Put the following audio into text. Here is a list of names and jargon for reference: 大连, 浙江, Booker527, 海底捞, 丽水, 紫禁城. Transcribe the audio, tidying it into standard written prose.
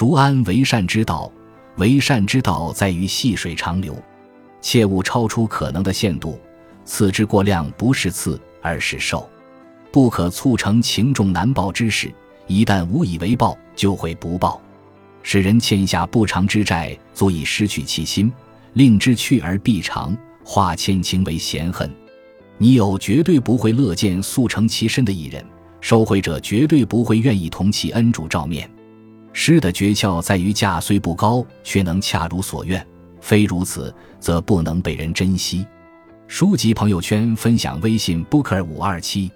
孰安为善之道？为善之道在于细水长流，切勿超出可能的限度，刺之过量不是刺，而是受。不可促成情重难报之事，一旦无以为报，就会不报，使人欠下不偿之债，足以失去其心，令之去而必偿，化欠情为嫌恨。你有绝对不会乐见速成其身的一人，受惠者绝对不会愿意同其恩主照面。诗的诀窍在于价虽不高，却能恰如所愿，非如此则不能被人珍惜。书籍朋友圈分享微信 Booker527